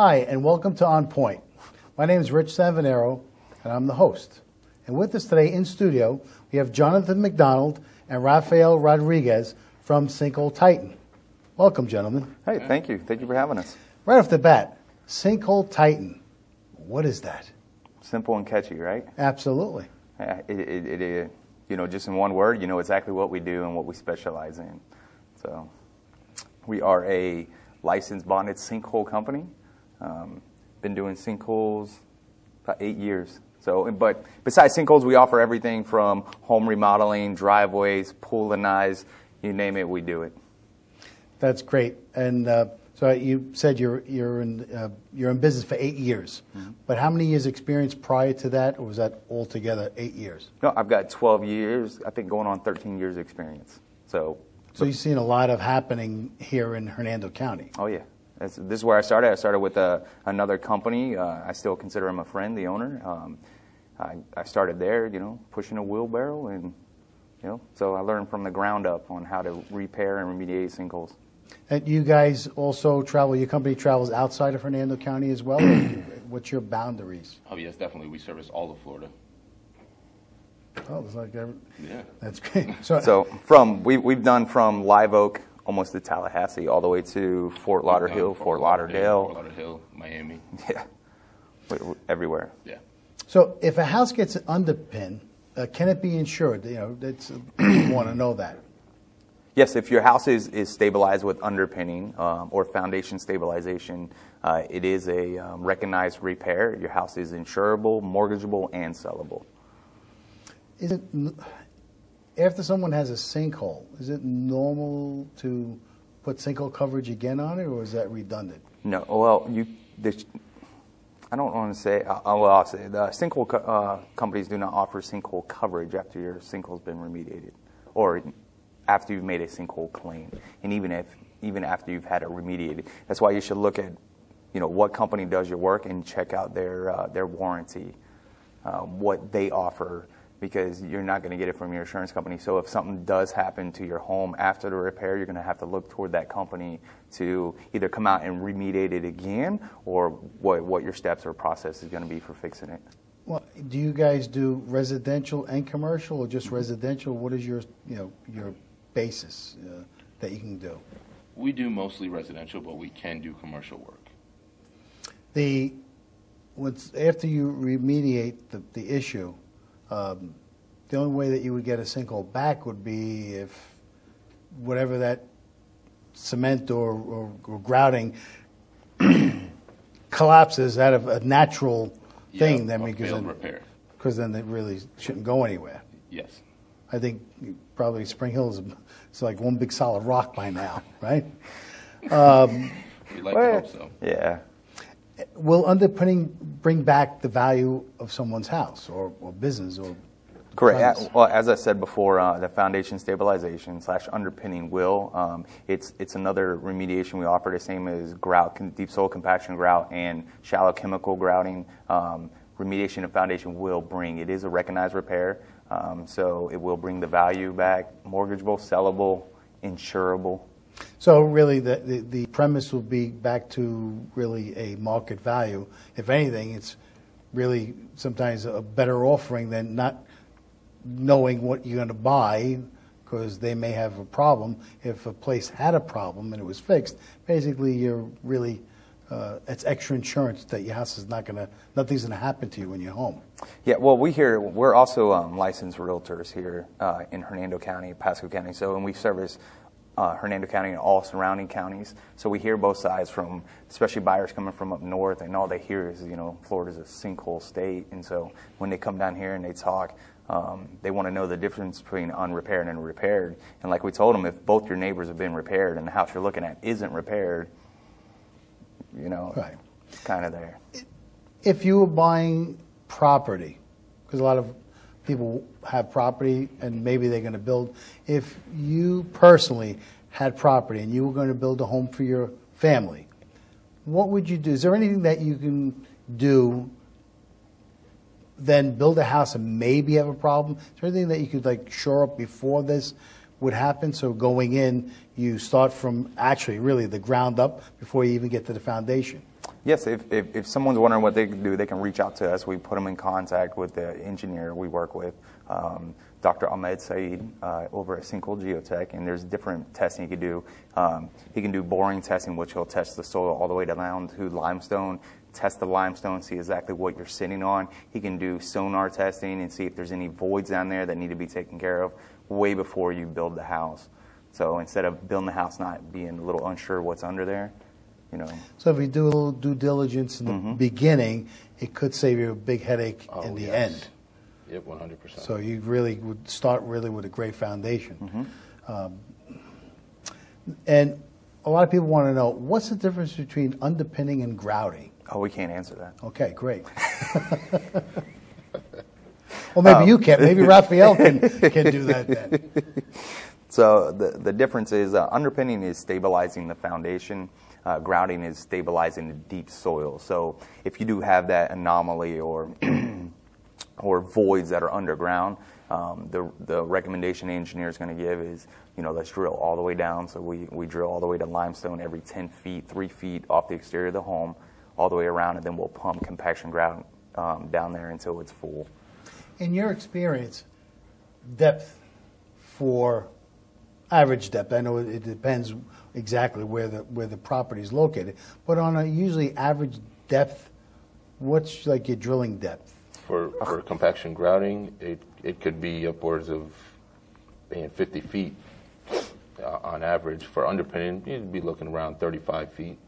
Hi, and welcome to On Point. My name is Rich Savonero, and I'm the host. And with us today in studio, we have Jonathan McDonald and Rafael Rodriguez from Sinkhole Titan. Welcome, gentlemen. Hey, thank you. Thank you for having us. Right off the bat, Sinkhole Titan. What is that? Simple and catchy, right? Absolutely. It you know, just in one word, you know exactly what we do and what we specialize in. So we are a licensed bonded sinkhole company. Been doing sinkholes about 8 years. So, but besides sinkholes, we offer everything from home remodeling, driveways, pool and eyes, you name it, we do it. That's great. And so you said you're in business for 8 years. Mm-hmm. But how many years experience prior to that, or was that altogether 8 years? No, I've got 12 years, I think going on 13 years experience. So you've seen a lot of happening here in Hernando County. Oh, yeah. This is where I started. I started with another company. I still consider him a friend, the owner. I started there, you know, pushing a wheelbarrow, and you know, so I learned from the ground up on how to repair and remediate sinkholes. And you guys also travel. Your company travels outside of Hernando County as well. What's your boundaries? Oh yes, definitely. We service all of Florida. Oh, it's like every, yeah, that's great. So from we've done from Live Oak, almost to Tallahassee, all the way to Fort Lauder Hill, Fort Lauderdale, Miami. Yeah, everywhere. Yeah. So if a house gets an underpin, can it be insured? You know, that's you want to know that. Yes, if your house is stabilized with underpinning or foundation stabilization, it is a recognized repair. Your house is insurable, mortgageable, and sellable. Is it? After someone has a sinkhole, is it normal to put sinkhole coverage again on it, or is that redundant? No. Well, I don't want to say. Well, I'll say the sinkhole companies do not offer sinkhole coverage after your sinkhole's been remediated, or after you've made a sinkhole claim, and even after you've had it remediated. That's why you should look at, you know, what company does your work and check out their warranty, what they offer. Because you're not going to get it from your insurance company. So if something does happen to your home after the repair, you're going to have to look toward that company to either come out and remediate it again, or what your steps or process is going to be for fixing it. Well, do you guys do residential and commercial, or just residential? What is your, you know, your basis that you can do? We do mostly residential, but we can do commercial work. After you remediate the issue, the only way that you would get a sinkhole back would be if whatever that cement or grouting collapses out of a natural thing, then because then it really shouldn't go anywhere. Yes, I think probably Spring Hill is like one big solid rock by now, right? We like to hope so. Yeah. Will underpinning bring back the value of someone's house or business? Or correct. Well, as I said before, the foundation stabilization / underpinning will. It's another remediation we offer, the same as grout, deep soil compaction grout, and shallow chemical grouting. Remediation of foundation will bring. It is a recognized repair, so it will bring the value back, mortgageable, sellable, insurable. So really the premise will be back to really a market value. If anything, it's really sometimes a better offering than not knowing what you're going to buy, because they may have a problem. If a place had a problem and it was fixed, basically you're really, it's extra insurance that your house is nothing's going to happen to you when you're home. Yeah, well, we're also licensed realtors here in Hernando County, Pasco County, and we service Hernando County and all surrounding counties. So we hear both sides from, especially buyers coming from up north, and all they hear is, you know, Florida's a sinkhole state. And so when they come down here and they talk, they want to know the difference between unrepaired and repaired. And like we told them, if both your neighbors have been repaired and the house you're looking at isn't repaired, you know, right. It's kind of there. If you were buying property, because a lot of people have property and maybe they're going to build. If you personally had property and you were going to build a home for your family, what would you do? Is there anything that you can do, then build a house and maybe have a problem? Is there anything that you could like shore up before this would happen? So going in, you start from actually really the ground up before you even get to the foundation. Yes, if someone's wondering what they can do, they can reach out to us. We put them in contact with the engineer we work with, Dr. Ahmed Saeed over at Sinkhole Geotech, and there's different testing he can do. He can do boring testing, which he'll test the soil all the way down to limestone, test the limestone, see exactly what you're sitting on. He can do sonar testing and see if there's any voids down there that need to be taken care of way before you build the house. So instead of building the house not being a little unsure what's under there, you know. So if you do a little due diligence in the beginning, it could save you a big headache in the end. Yep, 100%. So you really would start really with a great foundation. And a lot of people want to know, what's the difference between underpinning and grouting? Oh, we can't answer that. Okay, great. Well, maybe you can. Maybe Rafael can do that then. So the difference is underpinning is stabilizing the foundation. Grouting is stabilizing the deep soil. So if you do have that anomaly or or voids that are underground, the recommendation the engineer is going to give is, you know, let's drill all the way down. So we drill all the way to limestone every 10 feet, 3 feet off the exterior of the home, all the way around, and then we'll pump compaction ground down there until it's full. In your experience, depth for average depth, I know it depends exactly where the property is located, but on a usually average depth, what's like your drilling depth? For compaction grouting, it could be upwards of 50 feet on average. For underpinning, you'd be looking around 35 feet.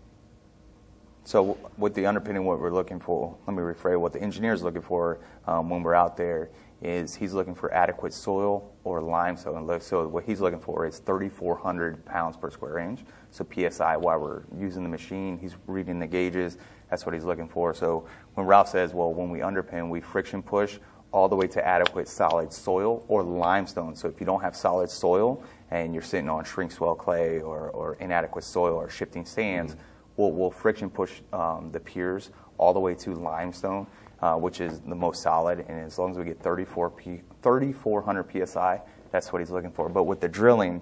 So with the underpinning, what we're looking for, let me rephrase, what the engineer is looking for when we're out there is he's looking for adequate soil or limestone. So what he's looking for is 3,400 pounds per square inch. So PSI, while we're using the machine, he's reading the gauges. That's what he's looking for. So when Ralph says, well, when we underpin, we friction push all the way to adequate solid soil or limestone. So if you don't have solid soil and you're sitting on shrink-swell clay or inadequate soil or shifting sands, we'll friction push the piers all the way to limestone, which is the most solid. And as long as we get 3,400 PSI, that's what he's looking for. But with the drilling,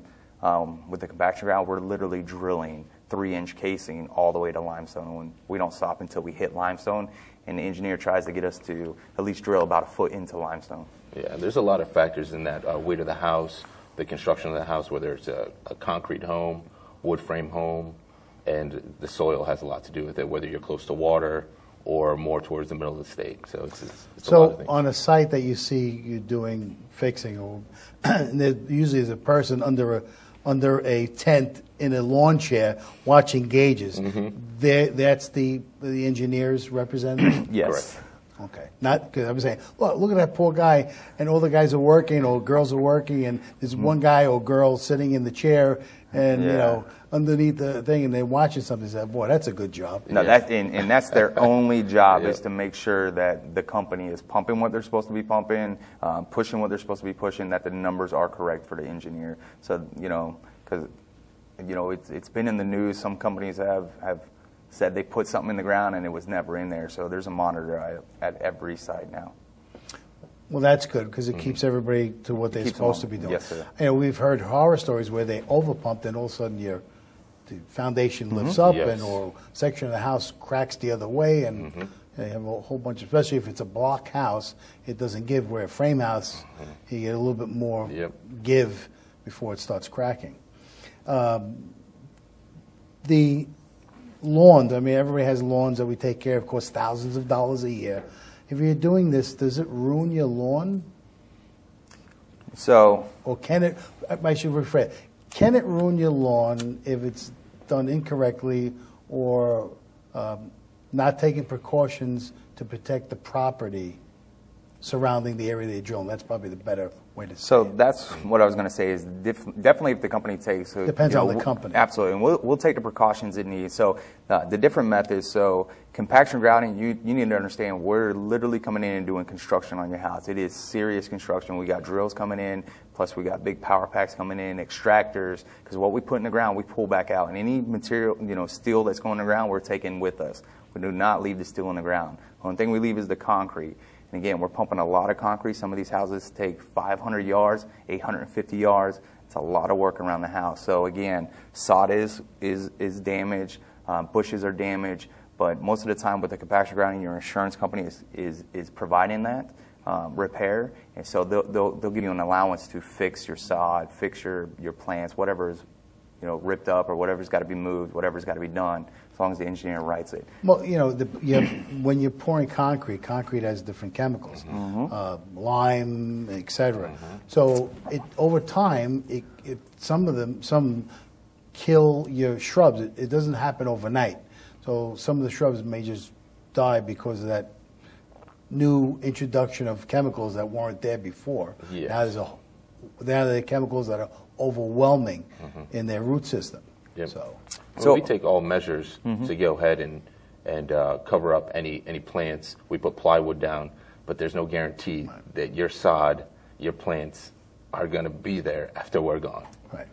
with the compaction ground, we're literally drilling 3-inch casing all the way to limestone. And we don't stop until we hit limestone. And the engineer tries to get us to at least drill about a foot into limestone. Yeah, there's a lot of factors in that. Weight of the house, the construction of the house, whether it's a concrete home, wood frame home, and the soil has a lot to do with it, whether you're close to water or more towards the middle of the state. So it's a lot of things. So on a site that you see you're doing fixing, or there usually is a person under a tent in a lawn chair watching gauges. That's the engineer's representative? Yes. Correct. Okay. Not because I was saying, well, look at that poor guy, and all the guys are working, or girls are working, and there's one guy or girl sitting in the chair, and you know, underneath the thing, and they're watching something. Say, boy, that's a good job. No, that and that's their only job is to make sure that the company is pumping what they're supposed to be pumping, pushing what they're supposed to be pushing, that the numbers are correct for the engineer. So you know, because you know, it's been in the news. Some companies have said they put something in the ground and it was never in there. So there's a monitor at every site now. Well, that's good because it keeps everybody to what they're supposed to be doing. Yes, sir. You know, we've heard horror stories where they overpumped and all of a sudden the foundation lifts up and or section of the house cracks the other way, and they have a whole bunch, especially if it's a block house, it doesn't give. Where a frame house, you get a little bit more give before it starts cracking. The lawns, I mean, everybody has lawns that we take care of, costs thousands of dollars a year. If you're doing this, does it ruin your lawn? So, or can it, I should rephrase, can it ruin your lawn if it's done incorrectly or not taking precautions to protect the property surrounding the area they're drilling? That's probably the better way to say it. That's what I was going to say is definitely if the company takes. So, depends on the company. Absolutely. And we'll take the precautions it needs. So the different methods. So compaction grouting, you need to understand we're literally coming in and doing construction on your house. It is serious construction. We got drills coming in, plus we got big power packs coming in, extractors, because what we put in the ground, we pull back out. And any material, you know, steel that's going in the ground, we're taking with us. We do not leave the steel in the ground. The only thing we leave is the concrete. And again, we're pumping a lot of concrete. Some of these houses take 500 yards, 850 yards. It's a lot of work around the house. So again, sod is damaged, bushes are damaged, But most of the time with the compaction grounding, your insurance company is providing that repair. And so they'll give you an allowance to fix your sod, fix your plants, whatever is ripped up or whatever's got to be moved, whatever's got to be done, as long as the engineer writes it. Well, when you're pouring concrete, concrete has different chemicals, lime, etc. So over time, some of them, some kill your shrubs. It doesn't happen overnight. So some of the shrubs may just die because of that new introduction of chemicals that weren't there before. Yes. Now there are chemicals that are overwhelming in their root system. Yep. So we take all measures to go ahead and cover up any plants. We put plywood down, but there's no guarantee that your sod, your plants are going to be there after we're gone. Right.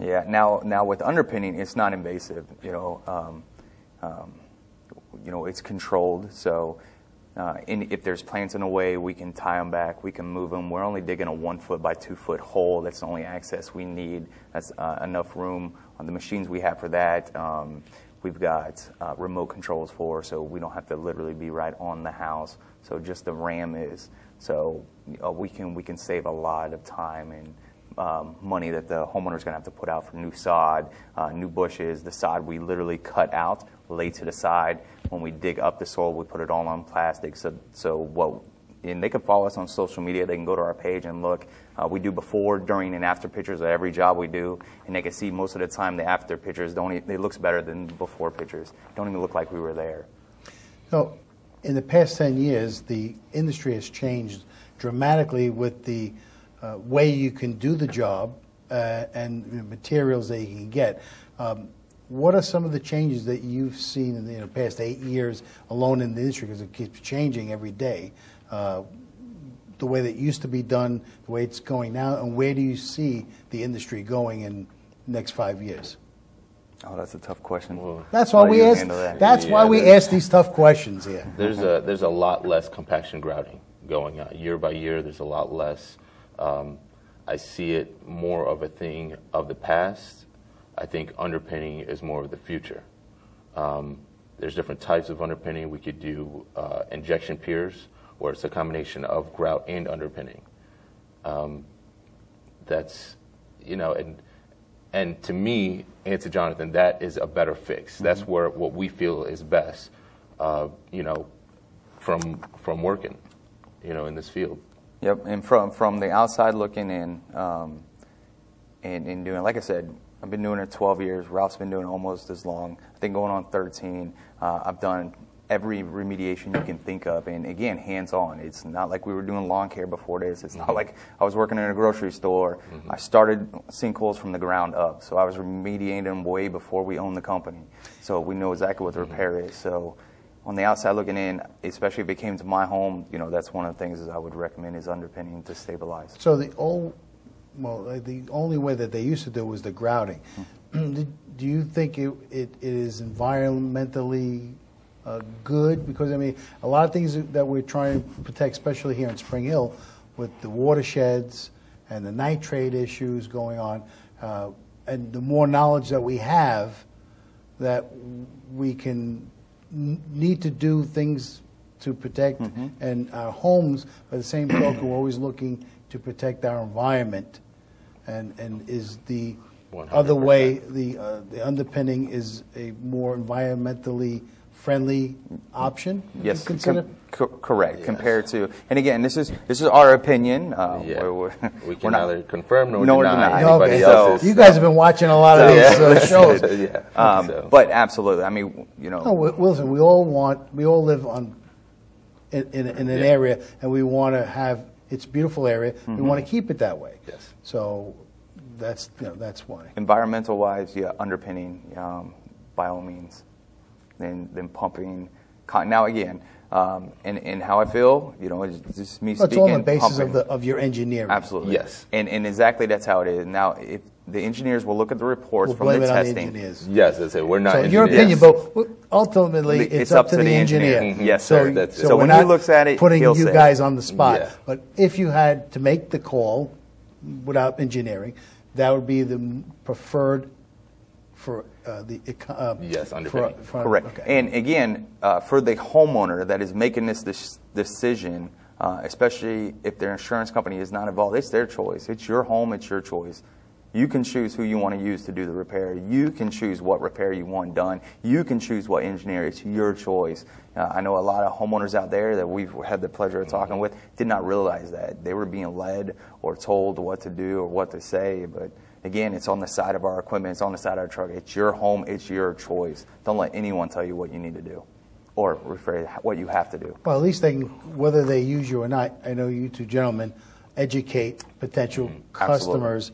Yeah. Now with underpinning, it's not invasive. It's controlled. So. If there's plants in the way, we can tie them back, we can move them. We're only digging a 1-foot by 2-foot hole. That's the only access we need. That's enough room on the machines we have for that. We've got remote controls for, so we don't have to literally be right on the house. So just the ram is. So we can save a lot of time and money that the homeowner's going to have to put out for new sod, new bushes. The sod we literally cut out, lay to the side. When we dig up the soil, we put it all on plastic. And they can follow us on social media. They can go to our page and look. We do before, during, and after pictures of every job we do, and they can see most of the time the after pictures it looks better than the before pictures. Don't even look like we were there. So, in the past 10 years, the industry has changed dramatically with the way you can do the job and materials that you can get. What are some of the changes that you've seen in the past 8 years alone in the industry, because it keeps changing every day, the way that it used to be done, the way it's going now, and where do you see the industry going in the next 5 years? Oh, that's a tough question. Well, that's why we ask these tough questions here. There's a lot less compaction grouting going on. Year by year, there's a lot less. I see it more of a thing of the past. I think underpinning is more of the future. There's different types of underpinning. We could do injection piers, where it's a combination of grout and underpinning. And to me and to Jonathan, that is a better fix. That's what we feel is best, from working, in this field. Yep, and from the outside looking in, and doing, like I said, I've been doing it 12 years. Ralph's been doing it almost as long. I think going on 13. I've done every remediation you can think of, and again, hands-on. It's not like we were doing lawn care before this. It's not like I was working in a grocery store. I started sinkholes from the ground up, so I was remediating them way before we owned the company. So we know exactly what the repair is. So on the outside looking in, especially if it came to my home, that's one of the things that I would recommend is underpinning to stabilize. So the only way that they used to do was the grouting. Do you think it is environmentally good? Because, I mean, a lot of things that we're trying to protect, especially here in Spring Hill, with the watersheds and the nitrate issues going on, and the more knowledge that we have, that we can need to do things to protect and our homes. By the same token, we're always looking to protect our environment, and is the 100%. Other way, the underpinning is a more environmentally friendly option? Yes, correct. Yes. Compared to, and again, this is our opinion. We can neither confirm nor deny anybody else's. So, you guys have been watching a lot of these shows. But absolutely, I mean, No, Wilson, we all live in an area, and we want to have. It's a beautiful area. We want to keep it that way. Yes. So that's why. Environmental wise, underpinning by all means. Then pumping. Now again, and how I feel, it's just me speaking. It's all on the basis of your engineering. Absolutely. Yes. And exactly that's how it is. Now if the engineers will look at the reports from the testing. Yes, that's it. We're not. So engineers. Your opinion, but ultimately it's up to the engineer. Yes, sir. That's it. So when he looks at it, putting you guys on the spot. Yeah. But if you had to make the call without engineering, that would be the preferred Correct. Okay. And again, for the homeowner that is making this decision, especially if their insurance company is not involved, it's their choice. It's your home. It's your choice. You can choose who you want to use to do the repair. You can choose what repair you want done. You can choose what engineer. It's your choice. I know a lot of homeowners out there that we've had the pleasure of talking with did not realize that. They were being led or told what to do or what to say. But again, it's on the side of our equipment. It's on the side of our truck. It's your home. It's your choice. Don't let anyone tell you what you need to do or rephrase what you have to do. Well, at least they can, whether they use you or not, I know you two gentlemen educate potential customers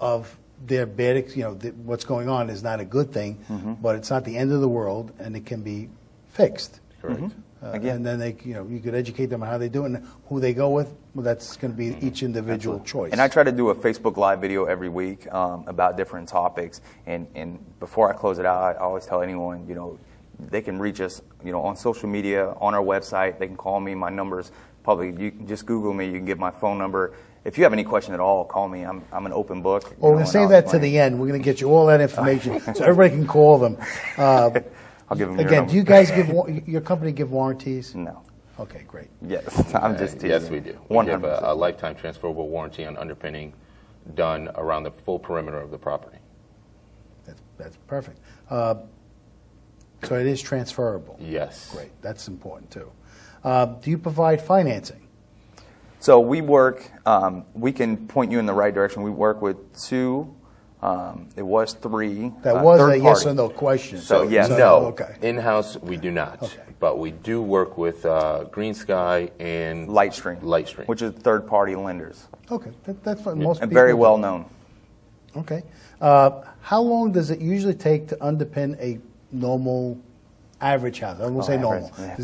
of their bad, you know, what's going on is not a good thing, but it's not the end of the world, and it can be fixed. Correct. Again, and then they, you know, you could educate them on how they do it and who they go with. Well, that's going to be each individual choice. And I try to do a Facebook Live video every week about different topics. And before I close it out, I always tell anyone, you know, they can reach us, you know, on social media, on our website. They can call me. My number's probably, you can just Google me. You can get my phone number. If you have any question at all, call me. I'm an open book. Well, we're going to save that to the end. We're going to get you all that information so everybody can call them. I'll give them your number. Do you guys give your company give warranties? No. Okay, great. Yes, I'm just teasing. Yes, we do. We give a lifetime transferable warranty on underpinning done around the full perimeter of the property. That's perfect. So it is transferable. Yes. Great. That's important too. Do you provide financing? So we work, we can point you in the right direction. We work with two, it was three. That was a yes or no question. So yes, no. Okay. In-house, we do not. Okay. But we do work with Green Sky and Lightstream. Lightstream, which is third-party lenders. Okay, that's what most people. Very well known. Okay. How long does it usually take to underpin a normal average house? I won't say normal. Yeah.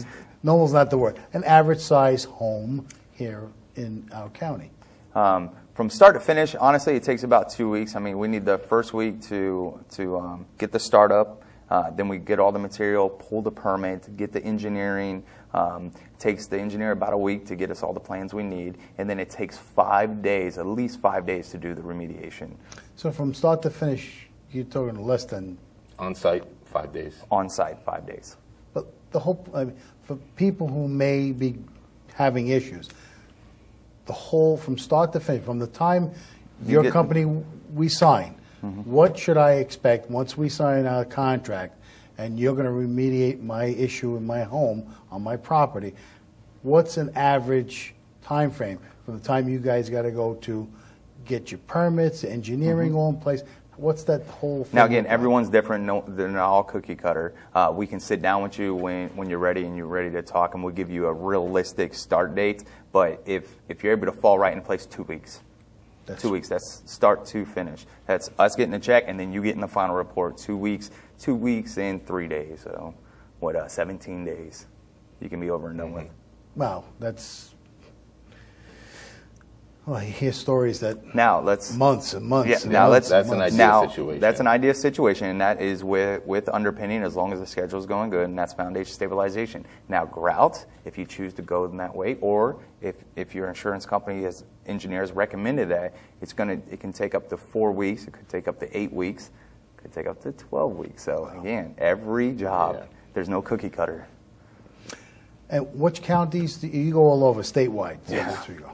Normal's not the word. An average-size home here in our county? From start to finish, honestly, it takes about 2 weeks. I mean, we need the first week to get the start up. Then we get all the material, pull the permit, get the engineering. It takes the engineer about a week to get us all the plans we need. And then it takes 5 days, at least 5 days, to do the remediation. So from start to finish, you're talking less than? On site, 5 days. On site, 5 days. But the whole, I mean, for people who may be having issues, the whole, from start to finish, from the time your company, we sign, what should I expect once we sign our contract and you're going to remediate my issue in my home, on my property? What's an average time frame from the time you guys got to go to get your permits, engineering all in place? What's that whole thing? Now, again, everyone's different. No, they're not all cookie cutter. We can sit down with you when you're ready and you're ready to talk, and we'll give you a realistic start date. But if you're able to fall right in place, 2 weeks. That's 2 weeks. That's start to finish. That's us getting a check, and then you getting the final report. 2 weeks. 2 weeks and 3 days. So, what, 17 days you can be over and done with. Wow, that's... Well, you hear stories that now months and months. Yeah, and now months, that's an ideal situation. That's an ideal situation, and that is with underpinning, as long as the schedule is going good, and that's foundation stabilization. Now grout, if you choose to go in that way, or if your insurance company has engineers recommended that, it can take up to 4 weeks. It could take up to 8 weeks. It could take up to 12 weeks. So again, every job, there's no cookie cutter. And which counties do you go all over statewide? That's where you go.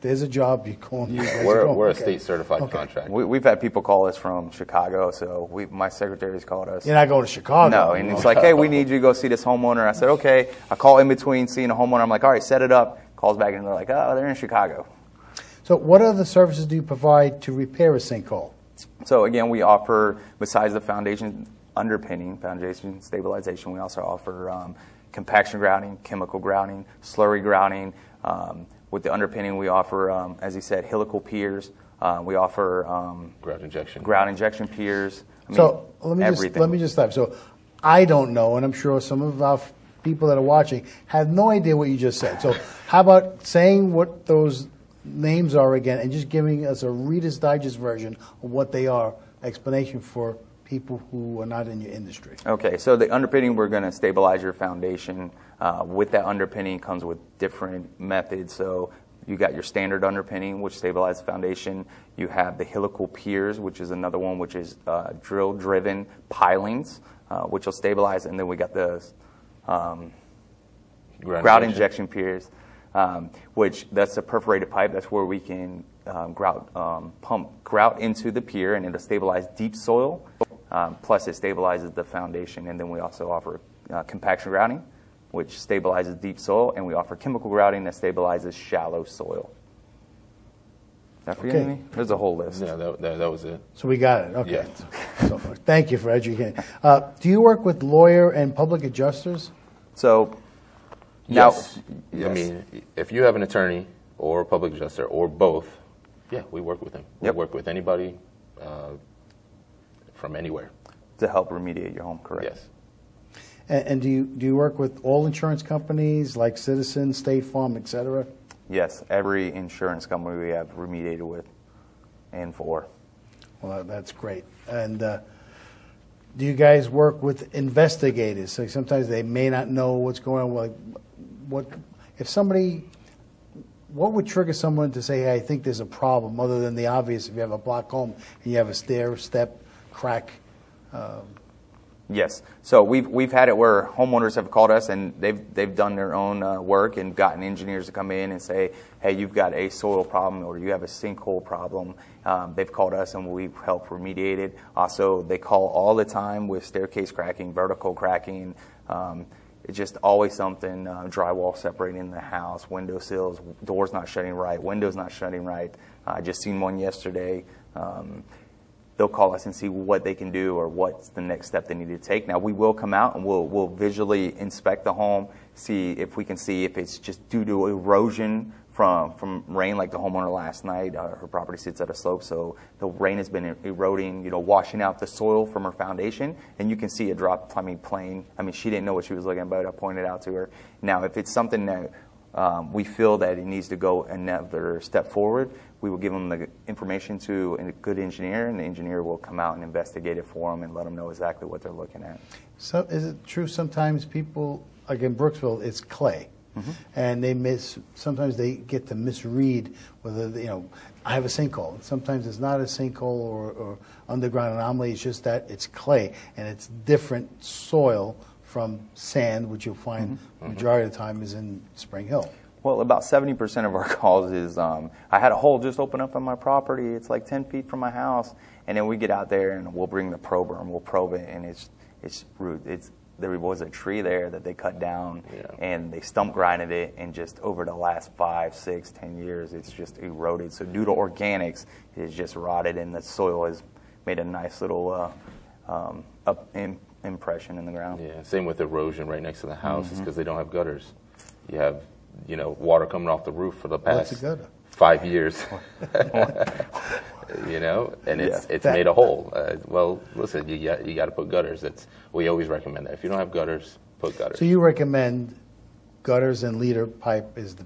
There's a job you call. We're a state certified contract. We've had people call us from Chicago, so my secretary's called us. You're not going to Chicago. No, and it's like, hey, we need you to go see this homeowner. I said, okay. I call in between seeing a homeowner. I'm like, all right, set it up. Calls back and they're like, oh, they're in Chicago. So, what other services do you provide to repair a sinkhole? So again, we offer, besides the foundation underpinning, foundation stabilization, we also offer compaction grouting, chemical grouting, slurry grouting. With the underpinning, we offer, as he said, helical piers. We offer ground injection piers. So let me just stop. So I don't know, and I'm sure some of our people that are watching have no idea what you just said. So how about saying what those names are again, and just giving us a Reader's Digest version of what they are, explanation for people who are not in your industry. Okay, so the underpinning, we're going to stabilize your foundation. With that underpinning comes with different methods. So You got your standard underpinning, which stabilized foundation. You have the helical piers, which is another one, which is drill-driven pilings, which will stabilize. And then we got the grout injection piers, which that's a perforated pipe. That's where we can pump grout into the pier, and it'll stabilize deep soil. Plus, it stabilizes the foundation. And then we also offer compaction grouting, which stabilizes deep soil, and we offer chemical grouting that stabilizes shallow soil. That for you, there's a whole list. Yeah, that was it. So we got it. Okay. Yeah. So far. Thank you for educating. Do you work with lawyer and public adjusters? So now, yes. I mean, if you have an attorney or a public adjuster or both, yeah, we work with them. We work with anybody from anywhere to help remediate your home. Correct. Yes. And do you work with all insurance companies like Citizens, State Farm, et cetera? Yes, every insurance company we have remediated with and for. Well, that's great. And do you guys work with investigators? So sometimes they may not know what's going on. Like, what would trigger someone to say, hey, I think there's a problem, other than the obvious? If you have a block home and you have a stair, step, crack. Yes. So we've had it where homeowners have called us and they've done their own work and gotten engineers to come in and say, hey, you've got a soil problem or you have a sinkhole problem. They've called us and we've helped remediate it. Also, they call all the time with staircase cracking, vertical cracking. It's just always something, drywall separating the house, windowsills, doors not shutting right, windows not shutting right. I just seen one yesterday. They'll call us and see what they can do or what's the next step they need to take. Now, we will come out and we'll visually inspect the home, see if we can see if it's just due to erosion from rain, like the homeowner last night. Her property sits at a slope, so the rain has been eroding, you know, washing out the soil from her foundation, and you can see a drop, plane. I mean, she didn't know what she was looking at, but I pointed out to her. Now, if it's something that we feel that it needs to go another step forward, we will give them the information to a good engineer, and the engineer will come out and investigate it for them and let them know exactly what they're looking at. So is it true sometimes people, like in Brooksville, it's clay, and they sometimes they get to misread whether, you know, I have a sinkhole. Sometimes it's not a sinkhole or underground anomaly, it's just that it's clay and it's different soil from sand, which you'll find the majority of the time is in Spring Hill. Well, about 70% of our calls is, I had a hole just open up on my property. It's like 10 feet from my house. And then we get out there and we'll bring the prober and we'll probe it. And it's root. There was a tree there that they cut down and they stump grinded it. And just over the last 5, 6, 10 years, it's just eroded. So due to organics, it's just rotted and the soil has made a nice little impression in the ground. Yeah, same with erosion right next to the house. It's because they don't have gutters. You have, you know, water coming off the roof for the past 5 years, you know, and it's made a hole. Well, listen, you got to put gutters. We always recommend that. If you don't have gutters, put gutters. So you recommend gutters and leader pipe is the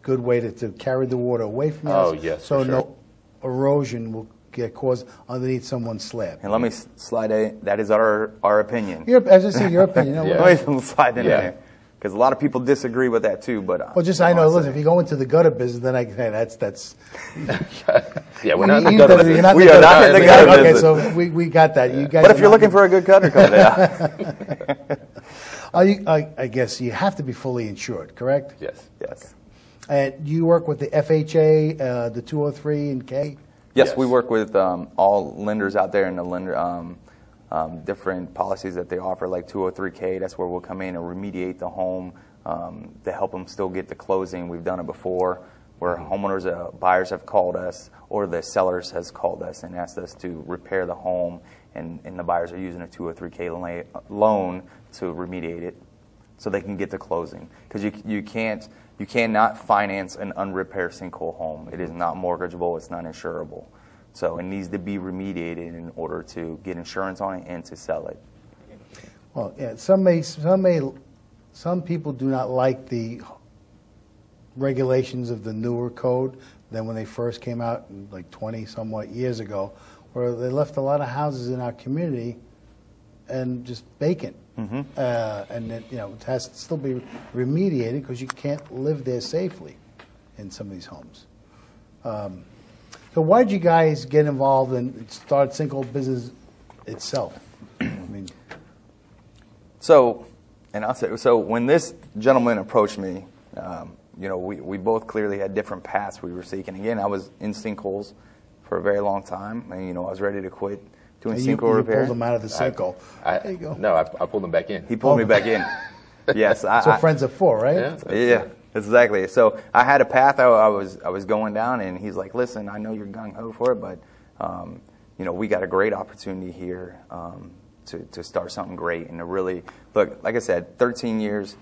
good way to carry the water away from the house. Oh, yes, so no erosion will get caused underneath someone's slab. And let me slide in. That is our opinion. As I said, your opinion. Let me slide in there. Because a lot of people disagree with that too, but well, just I know. Listen, if you go into the gutter business, then I can say that's. Yeah, we're not in the gutter business. We are not in the gutter business. Okay, so we got that. Yeah. You guys. But if you're looking for a good cutter, come down. I guess you have to be fully insured, correct? Yes. Yes. Okay. And you work with the FHA, the 203 and K. Yes, we work with all lenders out there, and the lender. Different policies that they offer, like 203K, that's where we'll come in and remediate the home to help them still get the closing. We've done it before where homeowners, buyers have called us or the sellers has called us and asked us to repair the home, and the buyers are using a 203K loan to remediate it so they can get the closing. Because you cannot finance an unrepaired sinkhole home. It is not mortgageable, it's not insurable. So it needs to be remediated in order to get insurance on it and to sell it. Well, yeah, some people do not like the regulations of the newer code than when they first came out, like 20-somewhat years ago, where they left a lot of houses in our community and just vacant, and it, you know, it has to still be remediated because you can't live there safely. in some of these homes. So why did you guys get involved and start Sinkhole Business itself? I mean, so when this gentleman approached me, you know, we both clearly had different paths we were seeking. Again, I was in sinkholes for a very long time, and you know, I was ready to quit doing sinkhole repair. You pulled him out of the sinkhole. There you go. No, I pulled him back in. He pulled me back in. Yes. That's what friends are for, right? Yeah. Yeah. Exactly. So I had a path I was going down, and he's like, "Listen, I know you're gung ho for it, but you know, we got a great opportunity here to start something great and to really look." Like I said, 13 years,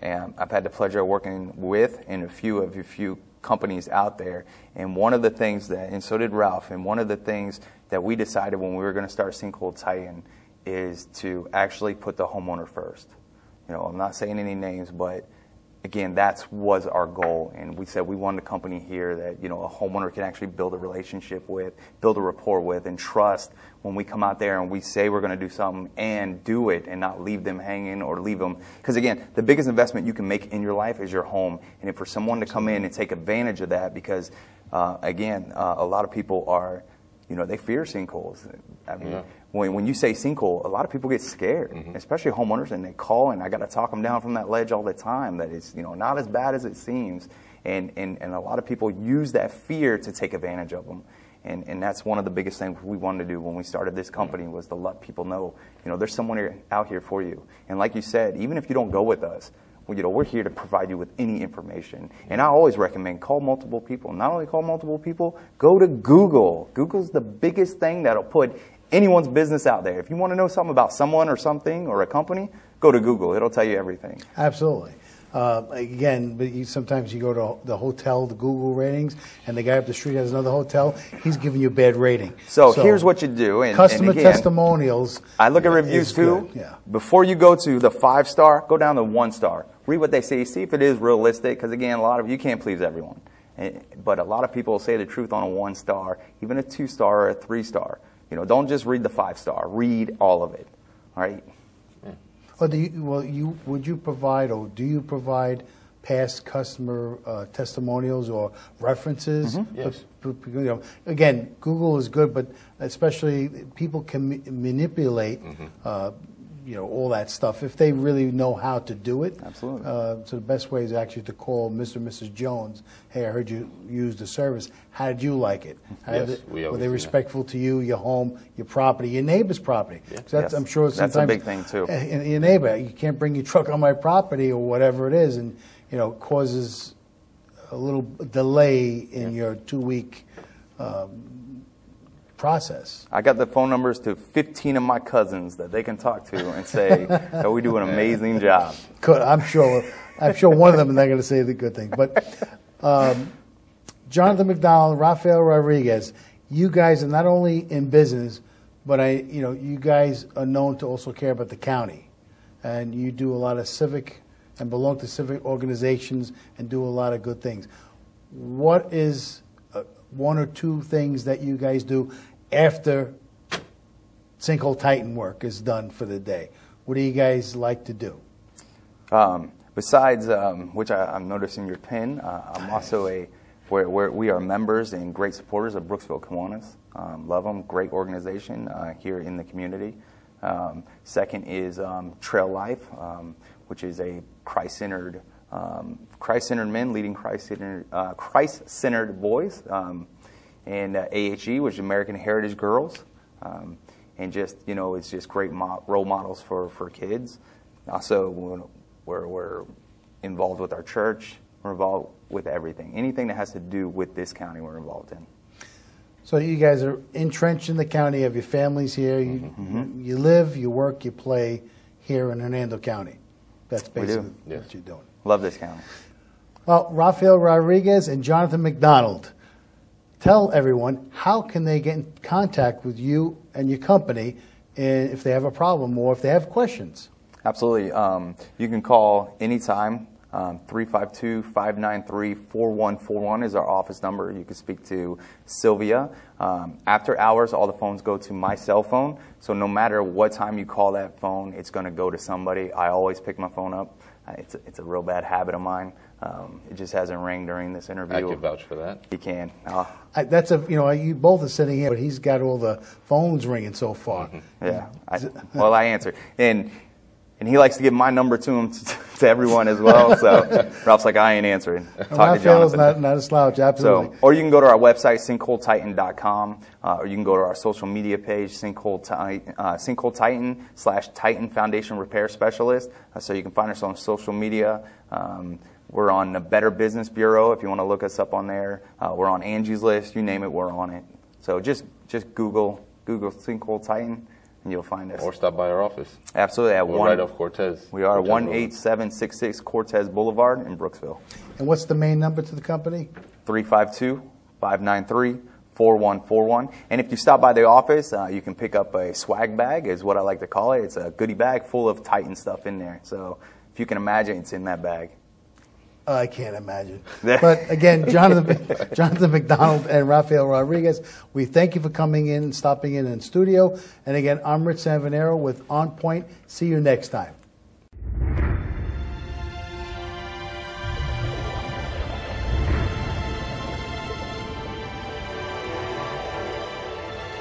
and I've had the pleasure of working with and a few companies out there. And one of the things that, and so did Ralph, and one of the things that we decided when we were going to start Sinkhole Titan is to actually put the homeowner first. You know, I'm not saying any names, but again, that was our goal, and we said we wanted a company here that, you know, a homeowner can actually build a relationship with, build a rapport with, and trust when we come out there and we say we're going to do something and do it and not leave them hanging or leave them. Because again, the biggest investment you can make in your life is your home, and for someone to come in and take advantage of that, because again, a lot of people are, you know, they fear sinkholes. I mean, yeah. When you say sinkhole, a lot of people get scared, mm-hmm. especially homeowners, and they call, and I got to talk them down from that ledge all the time that it's, you know, not as bad as it seems, and a lot of people use that fear to take advantage of them, and that's one of the biggest things we wanted to do when we started this company was to let people know, you know, there's someone here, out here for you, and like you said, even if you don't go with us, well, you know, we're here to provide you with any information. And I always recommend call multiple people. Not only call multiple people, go to Google. Google's the biggest thing that'll put anyone's business out there. If you want to know something about someone or something or a company, go to Google. It'll tell you everything. Absolutely. Again, but sometimes you go to the hotel, the Google ratings, and the guy up the street has another hotel. He's giving you a bad rating. So here's what you do. And, customer testimonials. I look at reviews too. Yeah. Before you go to the 5-star, go down to 1-star. Read what they say. See if it is realistic. Because again, a lot of you can't please everyone. But a lot of people say the truth on a 1-star, even a 2-star or a 3-star. You know, don't just read the 5-star. Read all of it. All right. Oh, do you provide past customer testimonials or references? Mm-hmm. Yes. You know, again, Google is good, but especially people can manipulate, mm-hmm. You know, all that stuff if they really know how to do it. Absolutely. So the best way is actually to call Mr. and Mrs. Jones. Hey, I heard you use the service. How did you like it? Were they respectful to you, your home, your property, your neighbor's property? Yeah. That's, yes. I'm sure sometimes that's a big thing too. Your neighbor, you can't bring your truck on my property or whatever it is, and you know, causes a little delay in your 2-week. Process. I got the phone numbers to 15 of my cousins that they can talk to and say that we do an amazing job. Good, I'm sure one of them is not going to say the good thing. But Jonathan McDonald, Rafael Rodriguez, you guys are not only in business, but you know, you guys are known to also care about the county, and you do a lot of civic and belong to civic organizations and do a lot of good things. What is one or two things that you guys do after Sinkhole Titan work is done for the day? What do you guys like to do? Besides, which I'm noticing your pin, I'm also we are members and great supporters of Brooksville Kiwanis. Love them, great organization here in the community. Second is Trail Life, which is a Christ-centered Christ-centered men leading Christ-centered boys, and AHG, which is American Heritage Girls, and just, you know, it's just great role models for kids. Also, we're involved with our church. We're involved with everything, anything that has to do with this county. We're involved in. So you guys are entrenched in the county. Have your families here. You you live, you work, you play here in Hernando County. That's basically what you're doing. Love this county. Well, Rafael Rodriguez and Jonathan McDonald, tell everyone how can they get in contact with you and your company if they have a problem or if they have questions. Absolutely. You can call anytime. 352-593-4141 is our office number. You can speak to Sylvia. After hours, all the phones go to my cell phone. So no matter what time you call that phone, it's going to go to somebody. I always pick my phone up. It's a real bad habit of mine. It just hasn't rang during this interview. I can vouch for that. You can. That's a, you know, you both are sitting here, but he's got all the phones ringing so far. Yeah. I answer. And he likes to give my number to him, to everyone as well. So Ralph's like, I ain't answering. Talk to Jonathan. Not a slouch, absolutely. So, or you can go to our website, sinkhole titan.com, or you can go to our social media page, Sinkhole Titan /Titan Foundation Repair Specialist. So you can find us on social media. We're on the Better Business Bureau if you want to look us up on there. We're on Angie's List. You name it, we're on it. So just Google Sinkhole Titan. And you'll find us. Or stop by our office. Absolutely. We're right off Cortez. We are 18766 Cortez Boulevard in Brooksville. And what's the main number to the company? 352-593-4141. And if you stop by the office, you can pick up a swag bag, is what I like to call it. It's a goodie bag full of Titan stuff in there. So if you can imagine, it's in that bag. I can't imagine. But again, Jonathan McDonald and Rafael Rodriguez, we thank you for coming in, stopping in the studio. And again, I'm Rich Savonero with On Point. See you next time.